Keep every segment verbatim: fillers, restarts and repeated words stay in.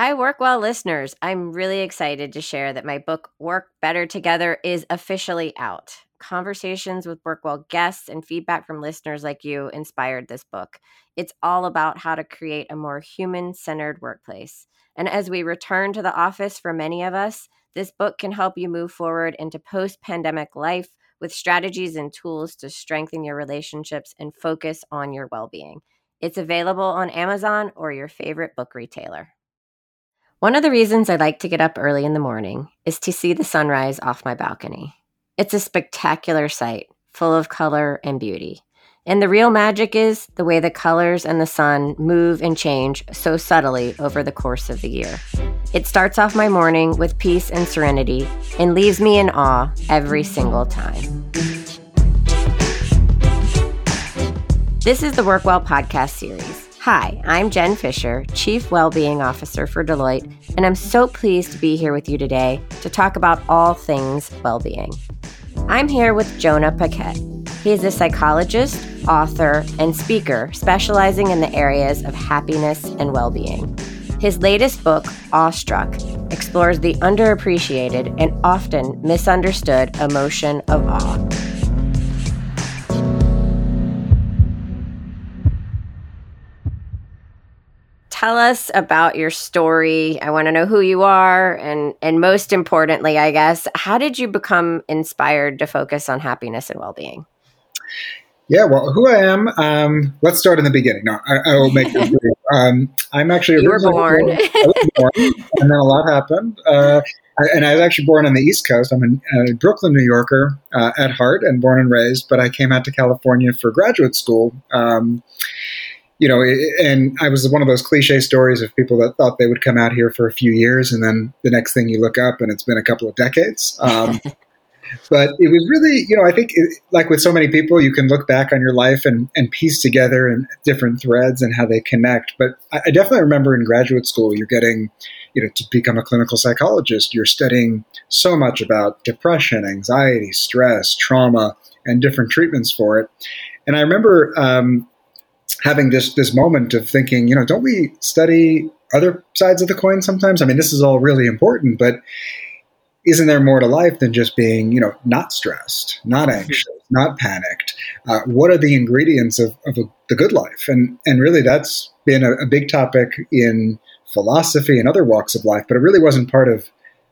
Hi, WorkWell listeners. I'm really excited to share that my book, Work Better Together, is officially out. Conversations with WorkWell guests and feedback from listeners like you inspired this book. It's all about how to create a more human-centered workplace. And as we return to the office for many of us, this book can help you move forward into post-pandemic life with strategies and tools to strengthen your relationships and focus on your well-being. It's available on Amazon or your favorite book retailer. One of the reasons I like to get up early in the morning is to see the sunrise off my balcony. It's a spectacular sight, full of color and beauty. And the real magic is the way the colors and the sun move and change so subtly over the course of the year. It starts off my morning with peace and serenity and leaves me in awe every single time. This is the WorkWell podcast series. Hi, I'm Jen Fisher, Chief Wellbeing Officer for Deloitte, and I'm so pleased to be here with you today to talk about all things wellbeing. I'm here with Jonah Paquette. He's a psychologist, author, and speaker specializing in the areas of happiness and wellbeing. His latest book, Awestruck, explores the underappreciated and often misunderstood emotion of awe. Tell us about your story. I want to know who you are. And, and most importantly, I guess, how did you become inspired to focus on happiness and well-being? Yeah, well, who I am, um, let's start in the beginning. No, I, I will make this brief. Um, I'm actually you were born. born. I was born, and then a lot happened. Uh, I, and I was actually born on the East Coast. I'm a, a Brooklyn, New Yorker uh, at heart and born and raised, but I came out to California for graduate school. Um You know, and I was one of those cliche stories of people that thought they would come out here for a few years, and then the next thing you look up, and it's been a couple of decades. Um, but it was really, you know, I think it, like with so many people, you can look back on your life and, and piece together and different threads and how they connect. But I, I definitely remember in graduate school, you're getting, you know, to become a clinical psychologist, you're studying so much about depression, anxiety, stress, trauma, and different treatments for it. And I remember um, having this this moment of thinking, you know, don't we study other sides of the coin sometimes? I mean, this is all really important, but isn't there more to life than just being, you know, not stressed, not anxious, not panicked? Uh, what are the ingredients of, of a, the good life? And and really that's been a, a big topic in philosophy and other walks of life, but it really wasn't part of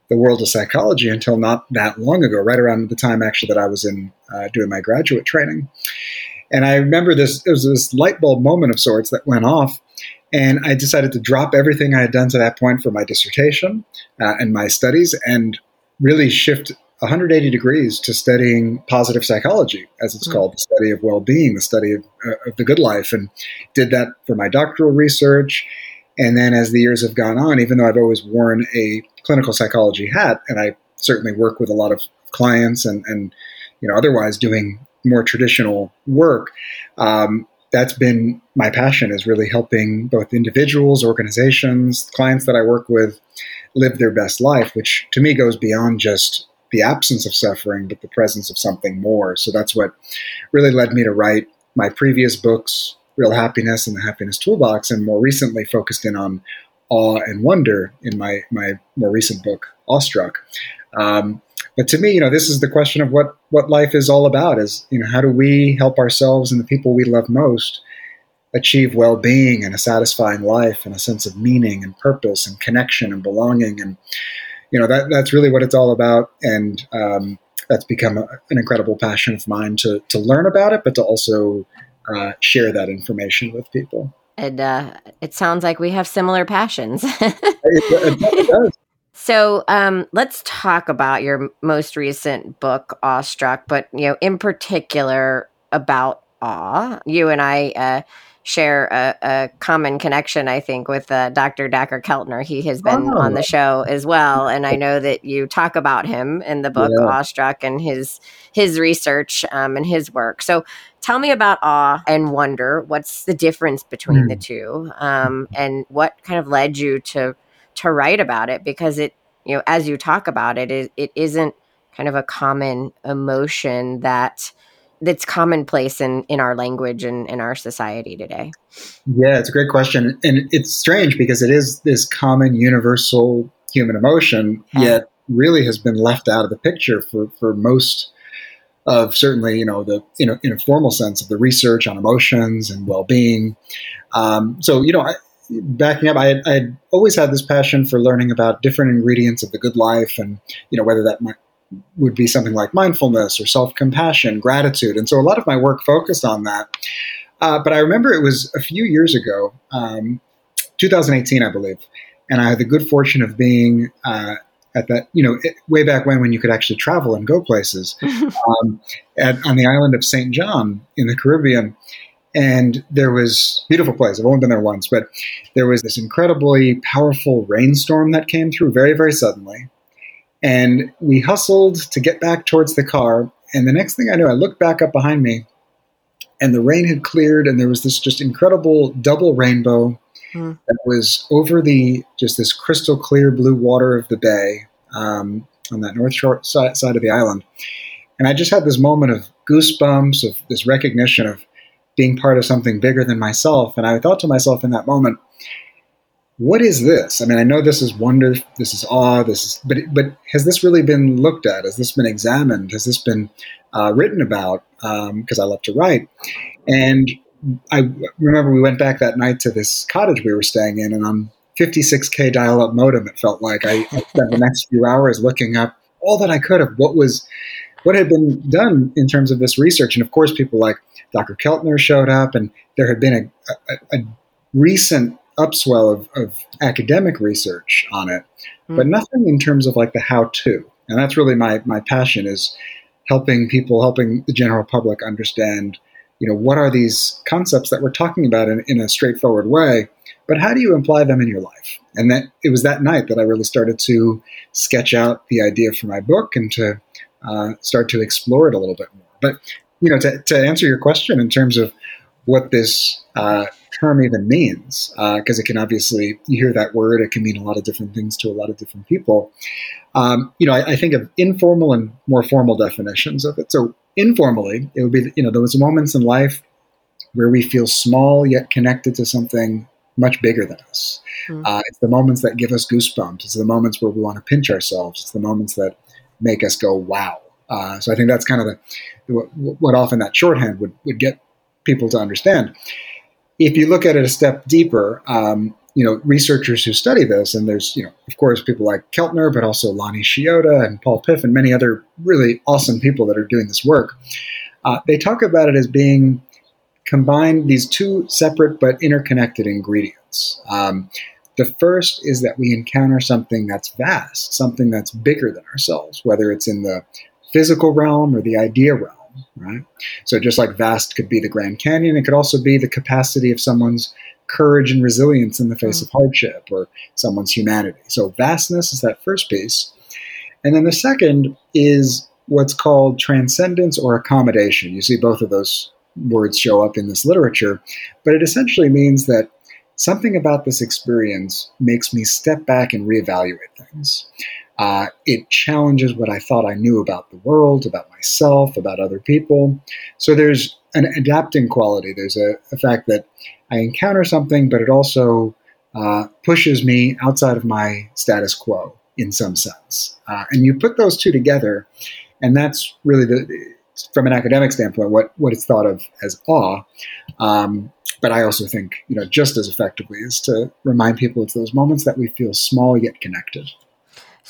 the world of psychology until not that long ago, right around the time actually that I was in uh, doing my graduate training. And I remember this, it was this light bulb moment of sorts that went off, and I decided to drop everything I had done to that point for my dissertation uh, and my studies and really shift one hundred eighty degrees to studying positive psychology, as it's mm-hmm. called, the study of well-being, the study of, uh, of the good life, and did that for my doctoral research. And then as the years have gone on, even though I've always worn a clinical psychology hat, and I certainly work with a lot of clients and, and you know, otherwise doing more traditional work, um, that's been my passion, is really helping both individuals, organizations, clients that I work with live their best life, which to me goes beyond just the absence of suffering, but the presence of something more. So that's what really led me to write my previous books, Real Happiness and the Happiness Toolbox, and more recently focused in on awe and wonder in my, my more recent book, Awestruck. Um, But to me, you know, this is the question of what, what life is all about, is, you know, how do we help ourselves and the people we love most achieve well-being and a satisfying life and a sense of meaning and purpose and connection and belonging. And, you know, that that's really what it's all about. And um, that's become a, an incredible passion of mine to to learn about it, but to also uh, share that information with people. And uh, it sounds like we have similar passions. it, it, it does. So um, let's talk about your most recent book, Awestruck, but, you know, in particular about awe. You and I uh, share a, a common connection, I think, with uh, Doctor Dacher Keltner. He has been oh. on the show as well, and I know that you talk about him in the book, yeah. Awestruck, and his his research um, and his work. So tell me about awe and wonder. What's the difference between mm. the two, um, and what kind of led you to to write about it? Because it, you know, as you talk about it, it, it isn't kind of a common emotion that that's commonplace in, in our language and in our society today? Yeah, it's a great question. And it's strange because it is this common universal human emotion, yeah. yet really has been left out of the picture for, for most of certainly, you know, the you know, in a formal sense of the research on emotions and well-being. Um, so, you know, I, backing up, I had, I had always had this passion for learning about different ingredients of the good life and, you know, whether that might would be something like mindfulness or self-compassion, gratitude. And so a lot of my work focused on that. Uh, but I remember it was a few years ago, um, two thousand eighteen, I believe. And I had the good fortune of being uh, at that, you know, it, way back when, when you could actually travel and go places, um, at, on the island of Saint John in the Caribbean. And there was a beautiful place. I've only been there once, but there was this incredibly powerful rainstorm that came through very, very suddenly. And we hustled to get back towards the car. And the next thing I knew, I looked back up behind me and the rain had cleared. And there was this just incredible double rainbow mm. that was over the, just this crystal clear blue water of the bay um, on that north shore side, side of the island. And I just had this moment of goosebumps, of this recognition of being part of something bigger than myself. And I thought to myself in that moment, what is this? I mean, I know this is wonder, this is awe, this is, but but has this really been looked at? Has this been examined? Has this been uh, written about? Because um, I love to write. And I remember we went back that night to this cottage we were staying in, and on fifty-six K dial-up modem, it felt like I, I spent the next few hours looking up all that I could of what was, what had been done in terms of this research. And of course, people like Dacher Keltner showed up, and there had been a, a, a recent upswell of, of academic research on it, but mm. nothing in terms of like the how-to. And that's really my my passion, is helping people, helping the general public understand, you know, what are these concepts that we're talking about in, in a straightforward way, but how do you apply them in your life? And that it was that night that I really started to sketch out the idea for my book and to uh, start to explore it a little bit more. But, you know, to, to answer your question in terms of what this uh, term even means, because uh, it can obviously, you hear that word, it can mean a lot of different things to a lot of different people. Um, you know, I, I think of informal and more formal definitions of it. So informally, it would be, you know, those moments in life where we feel small yet connected to something much bigger than us. Mm. Uh, it's the moments that give us goosebumps. It's the moments where we want to pinch ourselves. It's the moments that make us go, wow. Uh, so I think that's kind of the, what, what often that shorthand would, would get people to understand. If you look at it a step deeper, um, you know, researchers who study this, and there's, you know, of course, people like Keltner, but also Lonnie Shiota and Paul Piff and many other really awesome people that are doing this work. Uh, they talk about it as being combined, these two separate but interconnected ingredients. Um, the first is that we encounter something that's vast, something that's bigger than ourselves, whether it's in the physical realm or the idea realm. Right? So just like vast could be the Grand Canyon, it could also be the capacity of someone's courage and resilience in the face mm. of hardship, or someone's humanity. So vastness is that first piece. And then the second is what's called transcendence or accommodation. You see both of those words show up in this literature, but it essentially means that something about this experience makes me step back and reevaluate things. Uh, it challenges what I thought I knew about the world, about myself, about other people. So there's an adapting quality. There's a, a fact that I encounter something, but it also uh, pushes me outside of my status quo in some sense. Uh, and you put those two together, and that's really, the, from an academic standpoint, what, what it's thought of as awe. Um, but I also think, you know, just as effectively is to remind people it's those moments that we feel small yet connected.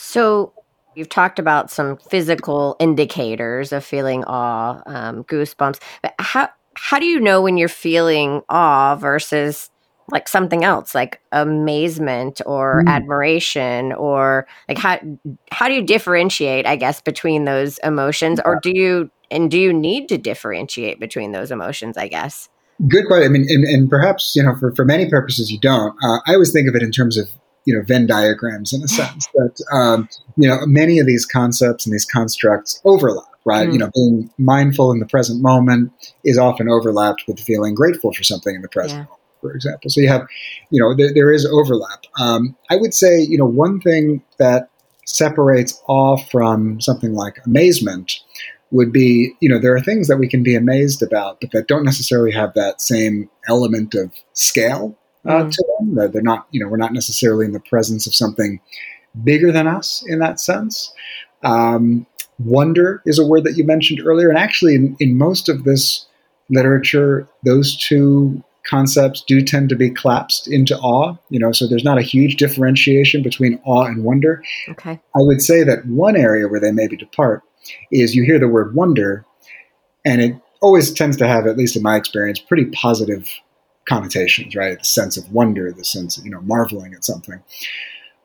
So you've talked about some physical indicators of feeling awe, um, goosebumps. But how how do you know when you're feeling awe versus like something else, like amazement or mm. admiration, or like how how do you differentiate, I guess, between those emotions, or do you and do you need to differentiate between those emotions, I guess? Good question. I mean, and, and perhaps, you know, for, for many purposes, you don't. Uh, I always think of it in terms of, you know, Venn diagrams in a sense that, um, you know, many of these concepts and these constructs overlap, right? Mm. You know, being mindful in the present moment is often overlapped with feeling grateful for something in the present yeah. moment, for example. So you have, you know, th- there is overlap. Um, I would say, you know, one thing that separates awe from something like amazement would be, you know, there are things that we can be amazed about, but that don't necessarily have that same element of scale uh, mm. to them. They're, they're not, you know, we're not necessarily in the presence of something bigger than us in that sense. Um, wonder is a word that you mentioned earlier. And actually, in, in most of this literature, those two concepts do tend to be collapsed into awe, you know, so there's not a huge differentiation between awe and wonder. Okay. I would say that one area where they maybe depart is you hear the word wonder, and it always tends to have, at least in my experience, pretty positive connotations, right? The sense of wonder, the sense of, you know, marveling at something.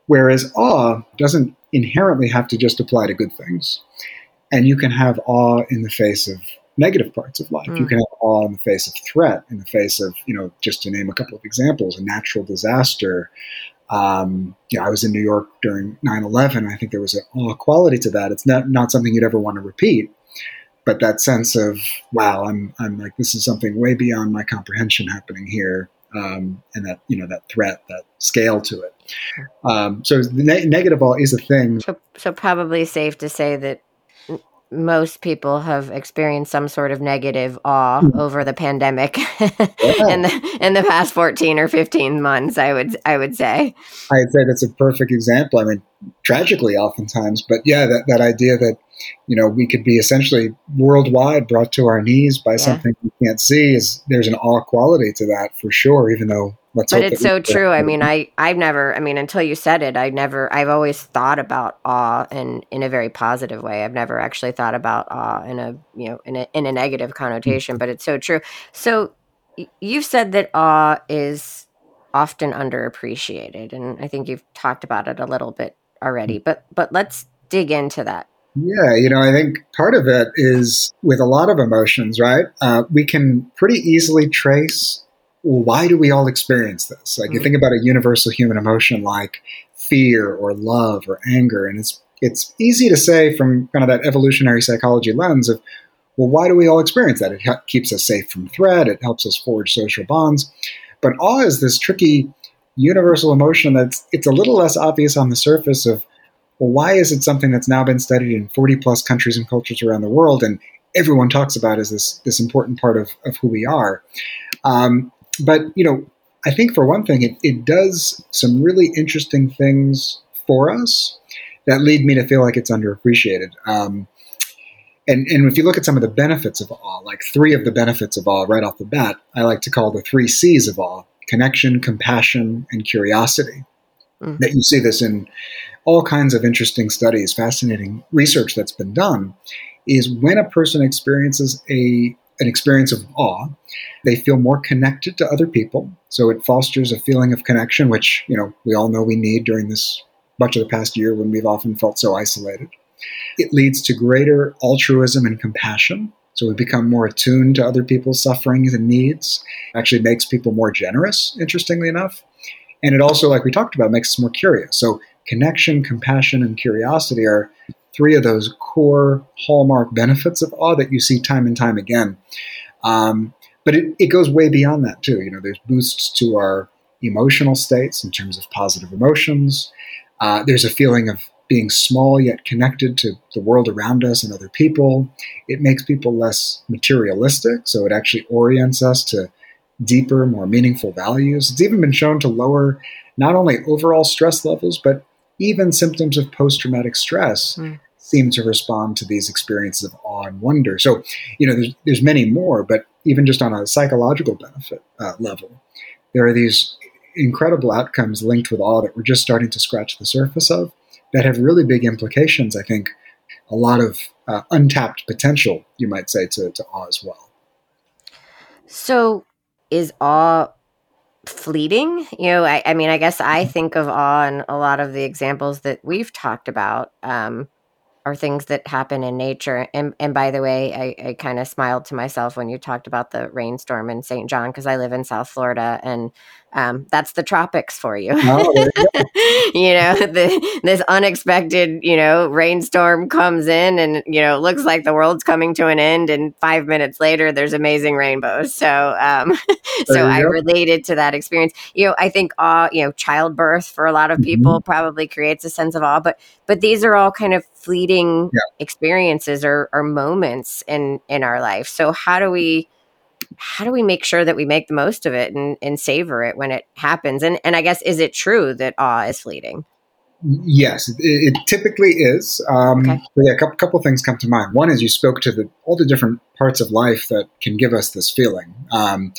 Whereas awe doesn't inherently have to just apply to good things. And you can have awe in the face of negative parts of life. Mm. You can have awe in the face of threat, in the face of, you know, just to name a couple of examples, a natural disaster. Um, you know, I was in New York during nine eleven. I think there was an awe quality to that. It's not, not something you'd ever want to repeat, but that sense of, wow, I'm, I'm like, this is something way beyond my comprehension happening here. Um, and that, you know, that threat, that scale to it. Um, so the ne- negative awe is a thing. So, so probably safe to say that most people have experienced some sort of negative awe mm. over the pandemic yeah. in the in the past fourteen or fifteen months. I would I would say. I'd say that's a perfect example. I mean, tragically, oftentimes, but yeah, that, that idea that, you know, we could be essentially worldwide brought to our knees by yeah. something we can't see is there's an awe quality to that for sure. Even though, let's but it's so true. I mean, I I've never. I mean, until you said it, I never. I've always thought about awe in in a very positive way. I've never actually thought about awe in a you know in a in a negative connotation. But it's so true. So you've said that awe is often underappreciated, and I think you've talked about it a little bit already. But but let's dig into that. Yeah, you know, I think part of it is with a lot of emotions, right? Uh, we can pretty easily trace. Well, why do we all experience this? Like, mm-hmm. you think about a universal human emotion like fear or love or anger, and it's it's easy to say from kind of that evolutionary psychology lens of, well, why do we all experience that? It he- keeps us safe from threat. It helps us forge social bonds. But awe is this tricky universal emotion that's it's a little less obvious on the surface of, well, why is it something that's now been studied in forty plus countries and cultures around the world, and everyone talks about as this this important part of, of who we are. Um, But, you know, I think for one thing, it, it does some really interesting things for us that lead me to feel like it's underappreciated. Um, and, and if you look at some of the benefits of awe, like three of the benefits of awe right off the bat, I like to call the three C's of awe: connection, compassion, and curiosity. Mm-hmm. That you see this in all kinds of interesting studies, fascinating research that's been done, is when a person experiences a an experience of awe, they feel more connected to other people. So it fosters a feeling of connection, which, you know, we all know we need during this much of the past year when we've often felt so isolated. It leads to greater altruism and compassion. So we become more attuned to other people's sufferings and needs. It actually makes people more generous, interestingly enough. And it also, like we talked about, makes us more curious. So connection, compassion, and curiosity are three of those core hallmark benefits of awe that you see time and time again. Um, but it, it goes way beyond that too. You know, there's boosts to our emotional states in terms of positive emotions. Uh, there's a feeling of being small yet connected to the world around us and other people. It makes people less materialistic. So it actually orients us to deeper, more meaningful values. It's even been shown to lower not only overall stress levels, but even symptoms of post-traumatic stress mm. seem to respond to these experiences of awe and wonder. So, you know, there's, there's many more, but even just on a psychological benefit uh, level, there are these incredible outcomes linked with awe that we're just starting to scratch the surface of that have really big implications. I think a lot of uh, untapped potential, you might say, to, to awe as well. So is awe fleeting? You know, I, I mean, I guess I think of awe, and a lot of the examples that we've talked about um, are things that happen in nature. And and by the way, I, I kind of smiled to myself when you talked about the rainstorm in Saint John, because I live in South Florida, and um, that's the tropics for you. Oh, there you go. you know, the, this unexpected, you know, rainstorm comes in and, you know, looks like the world's coming to an end. And five minutes later, there's amazing rainbows. So, um, so I related to that experience. You know, I think awe, you know, childbirth for a lot of people mm-hmm. probably creates a sense of awe, but, but these are all kind of fleeting yeah. experiences or, or moments in, in our life. So how do we, how do we make sure that we make the most of it and, and savor it when it happens? And and I guess, is it true that awe is fleeting? Yes, it, it typically is. Um, okay. But yeah, a couple, couple things come to mind. One is you spoke to the, all the different parts of life that can give us this feeling. Um,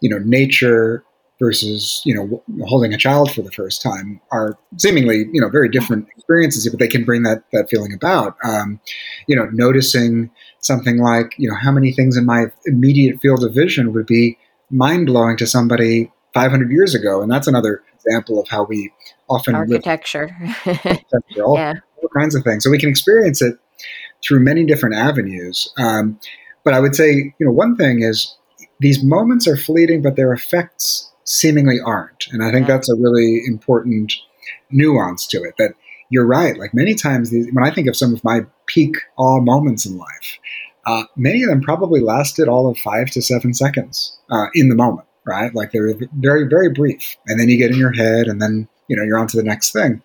you know, nature versus, you know, holding a child for the first time are seemingly, you know, very different experiences, but they can bring that that feeling about. Um, you know, noticing something like, you know, how many things in my immediate field of vision would be mind-blowing to somebody five hundred years ago. And that's another example of how we often architecture, live, architecture all, yeah. all kinds of things. So we can experience it through many different avenues. Um, but I would say, you know, one thing is these moments are fleeting, but their effects seemingly aren't. And I think yeah. that's a really important nuance to it, that you're right. Like many times these, when I think of some of my peak awe moments in life, uh, many of them probably lasted all of five to seven seconds uh, in the moment, right? Like they were very, very brief. And then you get in your head and then, you know, you're on to the next thing.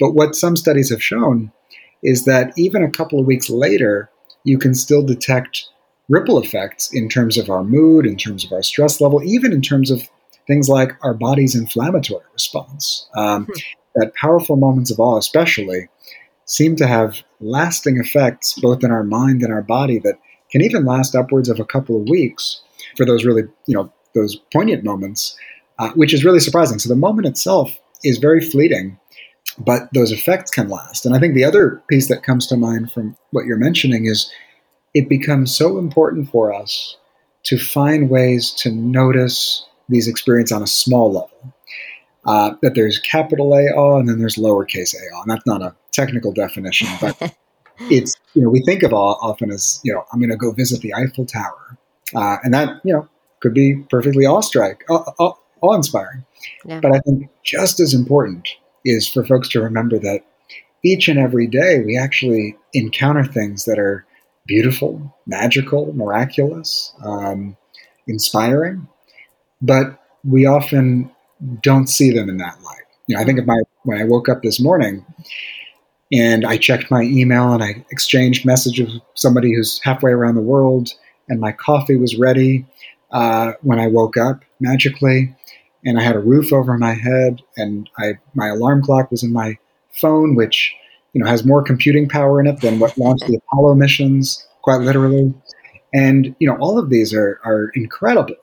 But what some studies have shown is that even a couple of weeks later, you can still detect ripple effects in terms of our mood, in terms of our stress level, even in terms of things like our body's inflammatory response. Um, hmm. That powerful moments of awe especially seem to have lasting effects both in our mind and our body that can even last upwards of a couple of weeks for those really, you know, those poignant moments, uh, which is really surprising. So the moment itself is very fleeting, but those effects can last. And I think the other piece that comes to mind from what you're mentioning is it becomes so important for us to find ways to notice these experiences on a small level. Uh, that there's capital A awe and then there's lowercase a awe. And that's not a technical definition, but it's, you know, we think of awe often as, you know, I'm going to go visit the Eiffel Tower. Uh, and that, you know, could be perfectly awestruck, awe, awe, awe-inspiring. Yeah. But I think just as important is for folks to remember that each and every day we actually encounter things that are beautiful, magical, miraculous, um, inspiring. But we often don't see them in that light. You know, I think of my, when I woke up this morning and I checked my email and I exchanged messages with somebody who's halfway around the world and my coffee was ready uh, when I woke up magically and I had a roof over my head and I my alarm clock was in my phone, which, you know, has more computing power in it than what launched the Apollo missions, quite literally. And, you know, all of these are are incredible.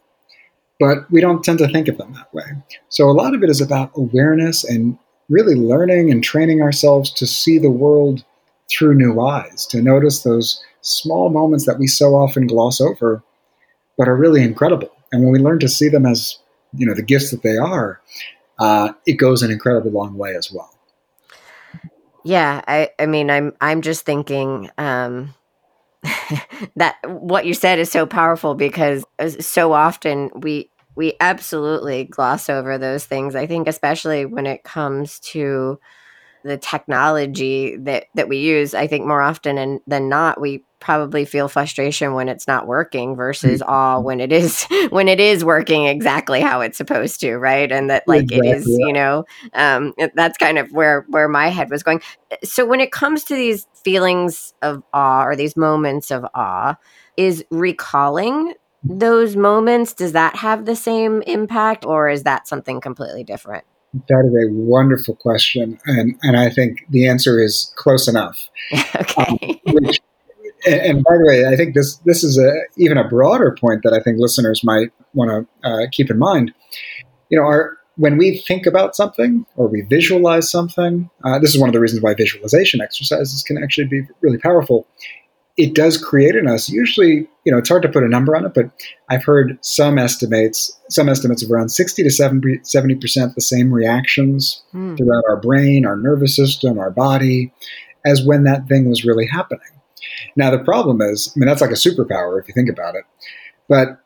But we don't tend to think of them that way. So a lot of it is about awareness and really learning and training ourselves to see the world through new eyes, to notice those small moments that we so often gloss over, but are really incredible. And when we learn to see them as, you know, the gifts that they are, uh, it goes an incredibly long way as well. Yeah, I, I mean, I'm I'm just thinking um... that what you said is so powerful because so often we we absolutely gloss over those things. I think especially when it comes to the technology that, that we use, I think more often and, than not, we probably feel frustration when it's not working versus mm-hmm. awe when it is when it is working exactly how it's supposed to, right? And that like exactly. it is, you know, um, that's kind of where where my head was going. So when it comes to these feelings of awe or these moments of awe, is recalling those moments, does that have the same impact or is that something completely different? That is a wonderful question. And and I think the answer is close enough. Okay. Um, which, and, and by the way, I think this this is a even a broader point that I think listeners might want to uh, keep in mind. You know, our, when we think about something or we visualize something, uh, this is one of the reasons why visualization exercises can actually be really powerful. It does create in us, usually, you know, it's hard to put a number on it, but I've heard some estimates, some estimates of around sixty to seventy percent the same reactions mm. throughout our brain, our nervous system, our body, as when that thing was really happening. Now, the problem is, I mean, that's like a superpower if you think about it, but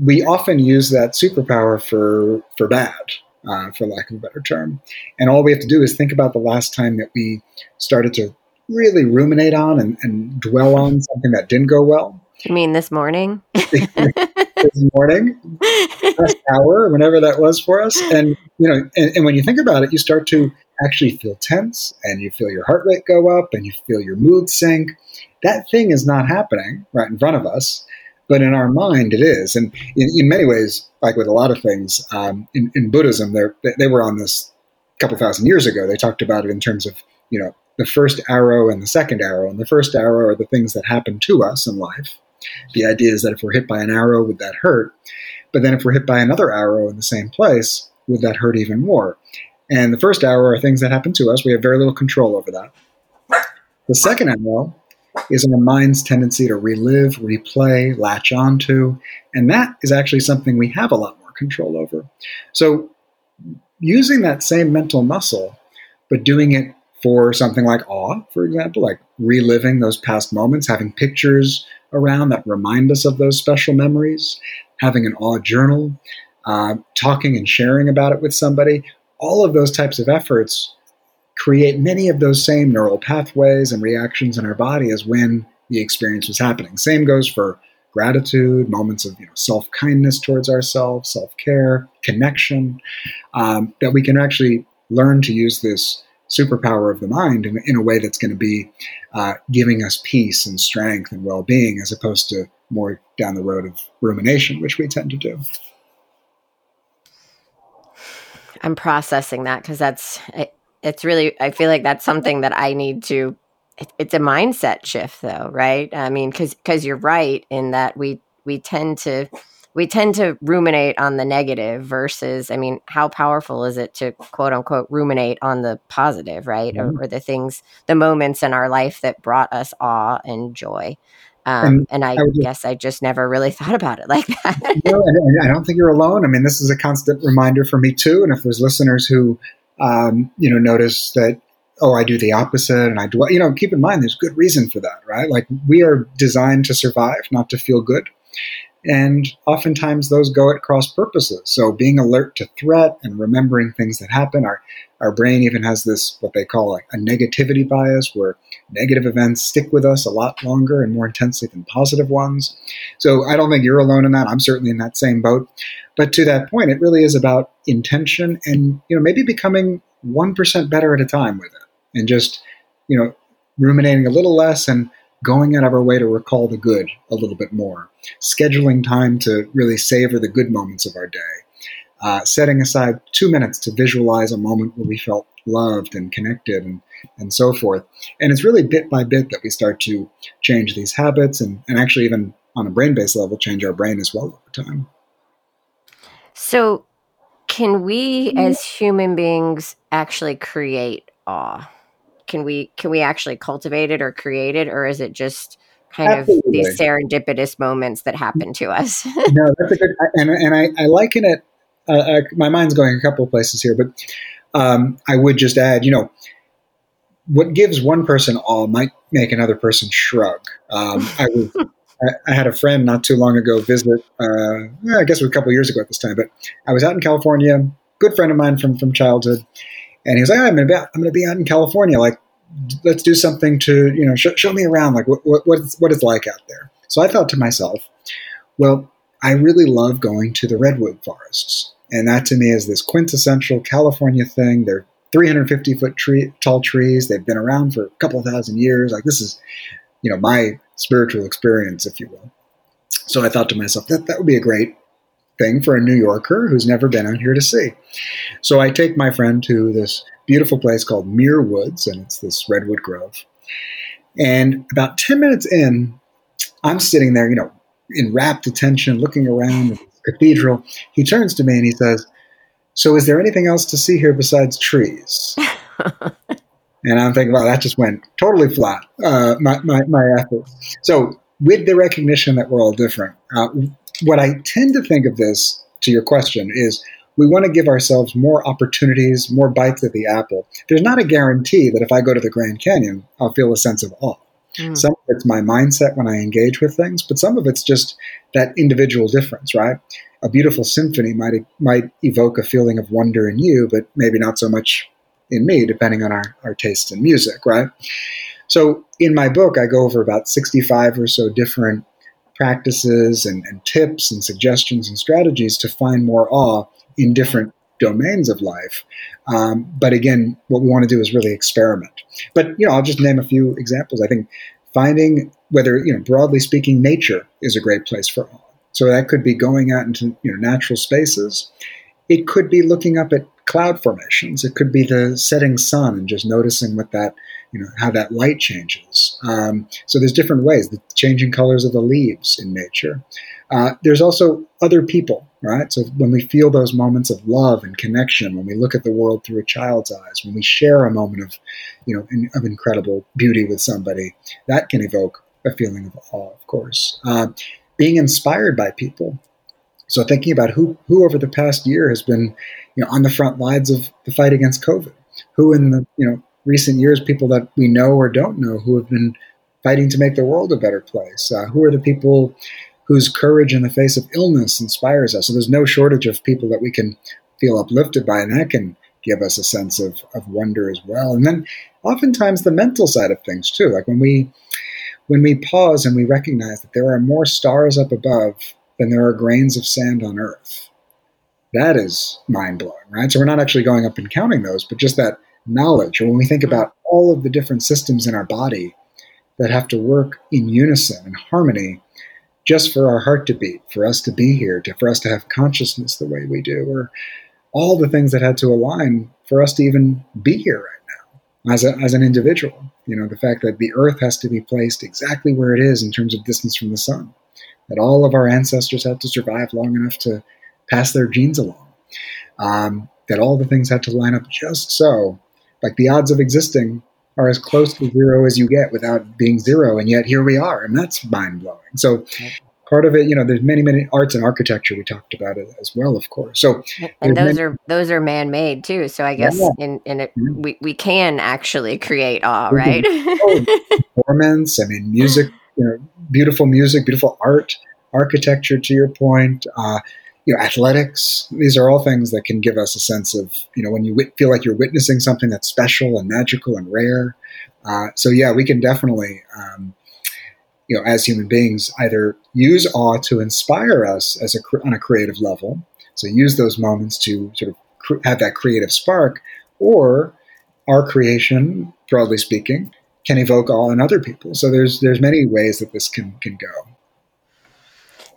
we often use that superpower for, for bad. uh, for lack of a better term. And all we have to do is think about the last time that we started to really ruminate on and, and dwell on something that didn't go well. You mean this morning? This morning, last hour, whenever that was for us. And, you know, and, and when you think about it, you start to actually feel tense, and you feel your heart rate go up, and you feel your mood sink. That thing is not happening right in front of us, but in our mind it is. And in, in many ways, like with a lot of things, um, in, in Buddhism, they they were on this a couple thousand years ago. They talked about it in terms of, you know, the first arrow and the second arrow. And the first arrow are the things that happen to us in life. The idea is that if we're hit by an arrow, would that hurt? But then if we're hit by another arrow in the same place, would that hurt even more? And the first arrow are things that happen to us. We have very little control over that. The second arrow is our mind's tendency to relive, replay, latch onto. And that is actually something we have a lot more control over. So using that same mental muscle, but doing it for something like awe, for example, like reliving those past moments, having pictures around that remind us of those special memories, having an awe journal, uh, talking and sharing about it with somebody. All of those types of efforts create many of those same neural pathways and reactions in our body as when the experience was happening. Same goes for gratitude, moments of you know, self-kindness towards ourselves, self-care, connection, um, that we can actually learn to use this superpower of the mind in, in a way that's going to be uh, giving us peace and strength and well-being, as opposed to more down the road of rumination, which we tend to do. I'm processing that because that's, it, it's really, I feel like that's something that I need to, it, it's a mindset shift though, right? I mean, because because you're right in that we we tend to, we tend to ruminate on the negative versus, I mean, how powerful is it to quote unquote ruminate on the positive, right? Mm-hmm. Or, or the things, the moments in our life that brought us awe and joy. Um, and, and I, I just, guess I just never really thought about it like that. You know, and, and I don't think you're alone. I mean, this is a constant reminder for me too. And if there's listeners who, um, you know, notice that, oh, I do the opposite and I do, you know, keep in mind, there's good reason for that, right? Like we are designed to survive, not to feel good. And oftentimes those go at cross purposes. So being alert to threat and remembering things that happen. Our, our brain even has this, what they call like a negativity bias, where negative events stick with us a lot longer and more intensely than positive ones. So I don't think you're alone in that. I'm certainly in that same boat. But to that point, it really is about intention and, you know, maybe becoming one percent better at a time with it, and just, you know, ruminating a little less and going out of our way to recall the good a little bit more, scheduling time to really savor the good moments of our day, uh, setting aside two minutes to visualize a moment where we felt loved and connected, and, and so forth. And it's really bit by bit that we start to change these habits, and, and actually even on a brain-based level, change our brain as well over time. So can we as human beings actually create awe? Can we can we actually cultivate it or create it, or is it just kind Absolutely. Of these serendipitous moments that happen to us? No, that's a good, and and I, I liken it. Uh, I, my mind's going a couple of places here, but um, I would just add, you know, what gives one person awe might make another person shrug. Um, I, was, I, I had a friend not too long ago visit. Uh, I guess it was a couple of years ago at this time, but I was out in California. Good friend of mine from from childhood. And he was like, oh, I'm going to be out in California. Like, let's do something to, you know, sh- show me around, like what, what, what, it's, what it's like out there. So I thought to myself, well, I really love going to the redwood forests. And that to me is this quintessential California thing. They're three hundred fifty foot tree, tall trees. They've been around for a couple thousand years. Like this is, you know, my spiritual experience, if you will. So I thought to myself, that, that would be a great thing for a New Yorker who's never been out here to see. So I take my friend to this beautiful place called Muir Woods, and it's this redwood grove. And about ten minutes in, I'm sitting there, you know, in rapt attention, looking around at the cathedral. He turns to me and he says, so is there anything else to see here besides trees? And I'm thinking, wow, that just went totally flat, uh, my, my, my efforts. So with the recognition that we're all different, uh, what I tend to think of this, to your question, is we want to give ourselves more opportunities, more bites at the apple. There's not a guarantee that if I go to the Grand Canyon, I'll feel a sense of awe. Mm. Some of it's my mindset when I engage with things, but some of it's just that individual difference, right? a beautiful symphony might might evoke a feeling of wonder in you, but maybe not so much in me, depending on our, our taste in music, right? So in my book, I go over about sixty-five or so different practices and, and tips and suggestions and strategies to find more awe in different domains of life. Um, but again, what we want to do is really experiment. But, you know, I'll just name a few examples. I think finding whether, you know, broadly speaking, nature is a great place for awe. So that could be going out into, you know, natural spaces. It could be looking up at cloud formations. It could be the setting sun and just noticing what that, you know, how that light changes. Um, so there's different ways, the changing colors of the leaves in nature. Uh, there's also other people, right? So when we feel those moments of love and connection, when we look at the world through a child's eyes, when we share a moment of, you know, in, of incredible beauty with somebody, that can evoke a feeling of awe, of course. Uh, being inspired by people. So thinking about who, who over the past year has been, you know, on the front lines of the fight against COVID, who in the, you know, recent years, people that we know or don't know who have been fighting to make the world a better place, uh, who are the people whose courage in the face of illness inspires us. So there's no shortage of people that we can feel uplifted by, and that can give us a sense of, of wonder as well. And then oftentimes the mental side of things too, like when we, when we pause and we recognize that there are more stars up above than there are grains of sand on earth. That is mind-blowing, right? So we're not actually going up and counting those, but just that knowledge. Or when we think about all of the different systems in our body that have to work in unison and harmony just for our heart to beat, for us to be here, to, for us to have consciousness the way we do, or all the things that had to align for us to even be here right now as a, as an individual. You know, the fact that the earth has to be placed exactly where it is in terms of distance from the sun, that all of our ancestors had to survive long enough to pass their genes along, um, that all the things had to line up just so, like the odds of existing are as close to zero as you get without being zero, and yet here we are, and that's mind-blowing. So part of it, you know, there's many, many arts and architecture we talked about it as well, of course. So and those many- are those are man-made too. So I guess yeah. in, in it, mm-hmm. we, we can actually create awe, right? Performance, I mean, music, you know, beautiful music, beautiful art, architecture, to your point, uh, you know, athletics. These are all things that can give us a sense of, you know, when you w- feel like you're witnessing something that's special and magical and rare. Uh, so yeah, we can definitely, um, you know, as human beings, either use awe to inspire us as a cr- on a creative level. So use those moments to sort of cr- have that creative spark, or our creation, broadly speaking, can evoke awe in other people. So there's there's many ways that this can can go.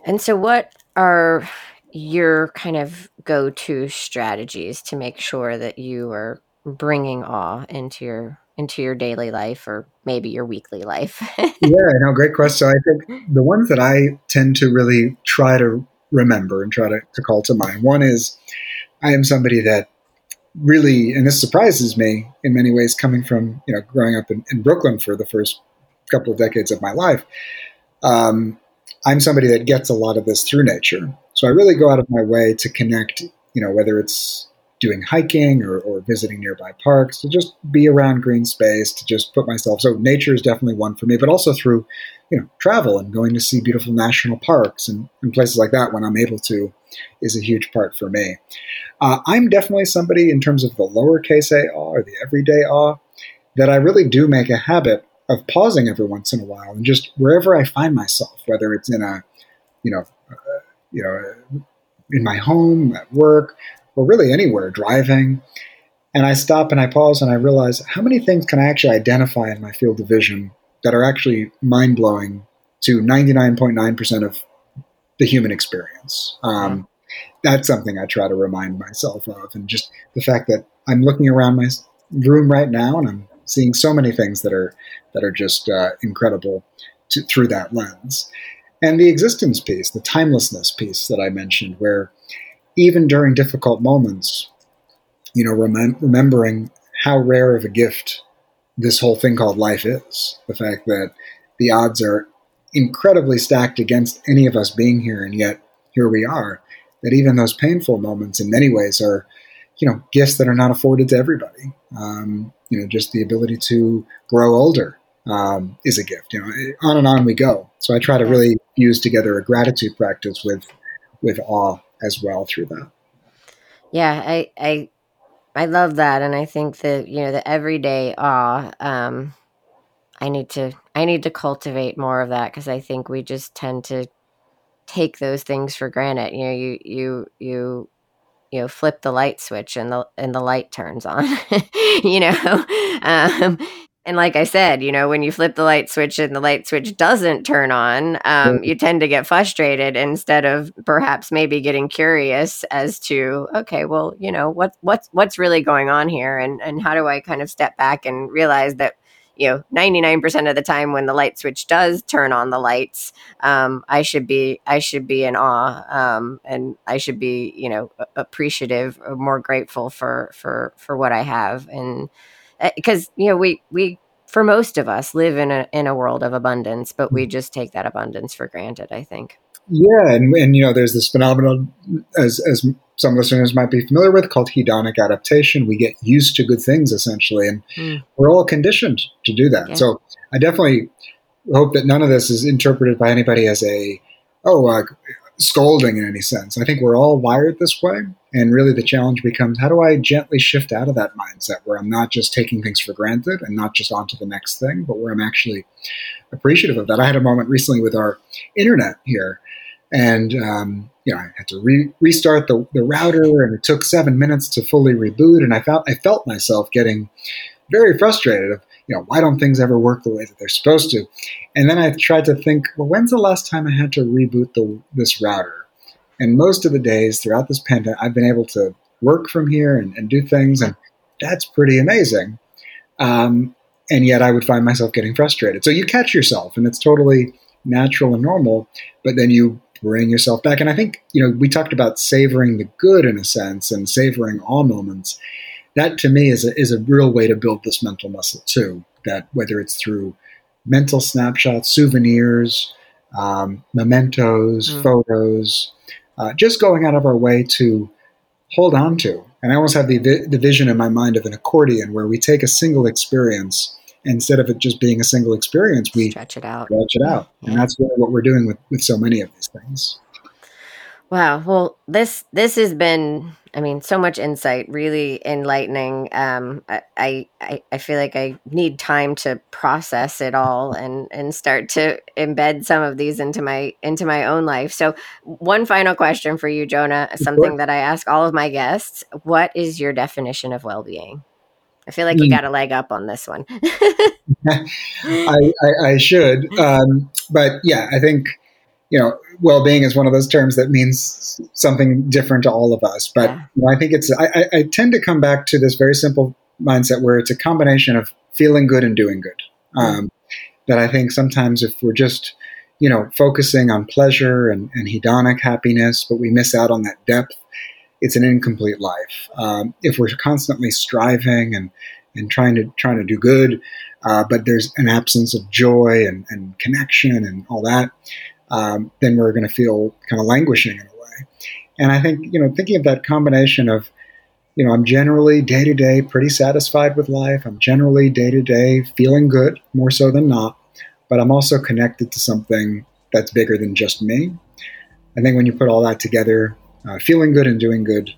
And so what are your kind of go-to strategies to make sure that you are bringing awe into your into your daily life, or maybe your weekly life? Yeah, no, great question. So I think the ones that I tend to really try to remember and try to, to call to mind, one is I am somebody that really, and this surprises me in many ways coming from, you know, growing up in, in Brooklyn for the first couple of decades of my life, um, I'm somebody that gets a lot of this through nature. So I really go out of my way to connect, you know, whether it's doing hiking or, or visiting nearby parks, to just be around green space, to just put myself. So nature is definitely one for me, but also through, you know, travel and going to see beautiful national parks and, and places like that when I'm able to is a huge part for me. Uh, I'm definitely somebody in terms of the lowercase a awe or the everyday awe that I really do make a habit of pausing every once in a while and just wherever I find myself, whether it's in a, you know, uh, you know, in my home, at work, or really anywhere, driving. And I stop and I pause and I realize how many things can I actually identify in my field of vision that are actually mind-blowing to ninety-nine point nine percent of the human experience. Um, that's something I try to remind myself of. And just the fact that I'm looking around my room right now and I'm seeing so many things that are that are just uh, incredible to, through that lens. And the existence piece, the timelessness piece that I mentioned, where even during difficult moments, you know, remem- remembering how rare of a gift this whole thing called life is. The fact that the odds are incredibly stacked against any of us being here, and yet here we are. That even those painful moments in many ways are, you know, gifts that are not afforded to everybody. Um, you know, just the ability to grow older um, is a gift. You know, on and on we go. So I try to really fuse together a gratitude practice with with awe as well through that. Yeah, I, I, I love that. And I think that, you know, the everyday awe, um, I need to, I need to cultivate more of that, because I think we just tend to take those things for granted. You know, you, you, you, you know, flip the light switch and the, and the light turns on, you know? Um, and like I said, you know, when you flip the light switch and the light switch doesn't turn on, um, you tend to get frustrated instead of perhaps maybe getting curious as to, okay, well, you know, what, what's, what's really going on here? And, and how do I kind of step back and realize that, you know, ninety-nine percent of the time when the light switch does turn on the lights, um, I should be, I should be in awe. Um, and I should be, you know, appreciative or more grateful for, for, for what I have. And because, you know, we, we, for most of us live in a, in a world of abundance, but we just take that abundance for granted, I think. Yeah. And, and, you know, there's this phenomenon, as, as some listeners might be familiar with, called hedonic adaptation. We get used to good things, essentially, and mm. we're all conditioned to do that. Yeah. So I definitely hope that none of this is interpreted by anybody as a, oh, uh, scolding in any sense. I think we're all wired this way. And really the challenge becomes, how do I gently shift out of that mindset where I'm not just taking things for granted and not just onto the next thing, but where I'm actually appreciative of that. I had a moment recently with our internet here. And, um, you know, I had to re- restart the, the router, and it took seven minutes to fully reboot. And I felt, I felt myself getting very frustrated of, you know, why don't things ever work the way that they're supposed to? And then I tried to think, well, when's the last time I had to reboot the, this router? And most of the days throughout this pandemic, I've been able to work from here and, and do things. And that's pretty amazing. Um, and yet I would find myself getting frustrated. So you catch yourself, and it's totally natural and normal, but then you bring yourself back. And I think, you know, we talked about savoring the good in a sense and savoring all moments. That to me is a, is a real way to build this mental muscle too, that whether it's through mental snapshots, souvenirs, um, mementos, mm. photos, uh, just going out of our way to hold on to. And I almost have the, the vision in my mind of an accordion where we take a single experience. Instead of it just being a single experience, we stretch it out. Stretch it out. Yeah. And that's really what we're doing with, with so many of these things. Wow. Well, this this has been, I mean, so much insight, really enlightening. Um, I, I I feel like I need time to process it all and and start to embed some of these into my into my own life. So, one final question for you, Jonah. Something that I ask all of my guests: what is your definition of well-being? I feel like you got a leg up on this one. I, I, I should. Um, but yeah, I think, you know, well-being is one of those terms that means something different to all of us. But yeah. you know, I think it's, I, I tend to come back to this very simple mindset where it's a combination of feeling good and doing good. Um, that I think sometimes if we're just, you know, focusing on pleasure and, and hedonic happiness, but we miss out on that depth, it's an incomplete life. Um, if we're constantly striving and, and trying to trying to do good, uh, but there's an absence of joy and, and connection and all that, um, then we're going to feel kind of languishing in a way. And I think, you know, thinking of that combination of, you know, I'm generally day to day pretty satisfied with life. I'm generally day to day feeling good, more so than not, but I'm also connected to something that's bigger than just me. I think when you put all that together, Uh, feeling good and doing good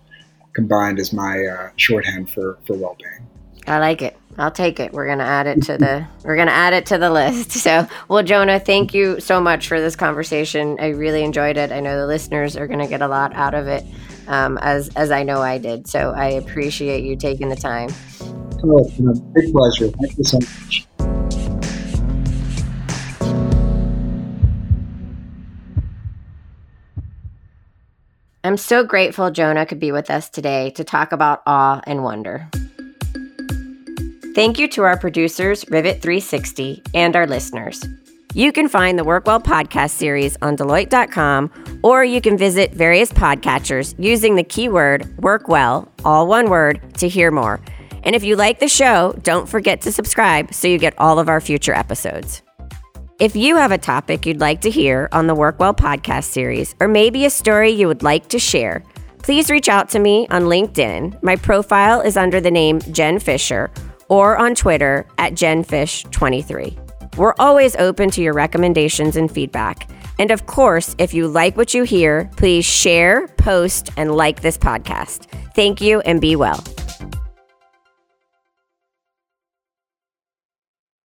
combined is my uh, shorthand for, for well-being. I like it. I'll take it. We're going to add it to the, we're going to add it to the list. So, well, Jonah, thank you so much for this conversation. I really enjoyed it. I know the listeners are going to get a lot out of it, um, as, as I know I did. So I appreciate you taking the time. Oh, it's been a big pleasure. Thank you so much. I'm so grateful Jonah could be with us today to talk about awe and wonder. Thank you to our producers, Rivet three sixty, and our listeners. You can find the WorkWell podcast series on Deloitte dot com, or you can visit various podcatchers using the keyword WorkWell, all one word, to hear more. And if you like the show, don't forget to subscribe so you get all of our future episodes. If you have a topic you'd like to hear on the WorkWell podcast series, or maybe a story you would like to share, please reach out to me on LinkedIn. My profile is under the name Jen Fisher, or on Twitter at Jen Fish twenty-three. We're always open to your recommendations and feedback. And of course, if you like what you hear, please share, post, and like this podcast. Thank you and be well.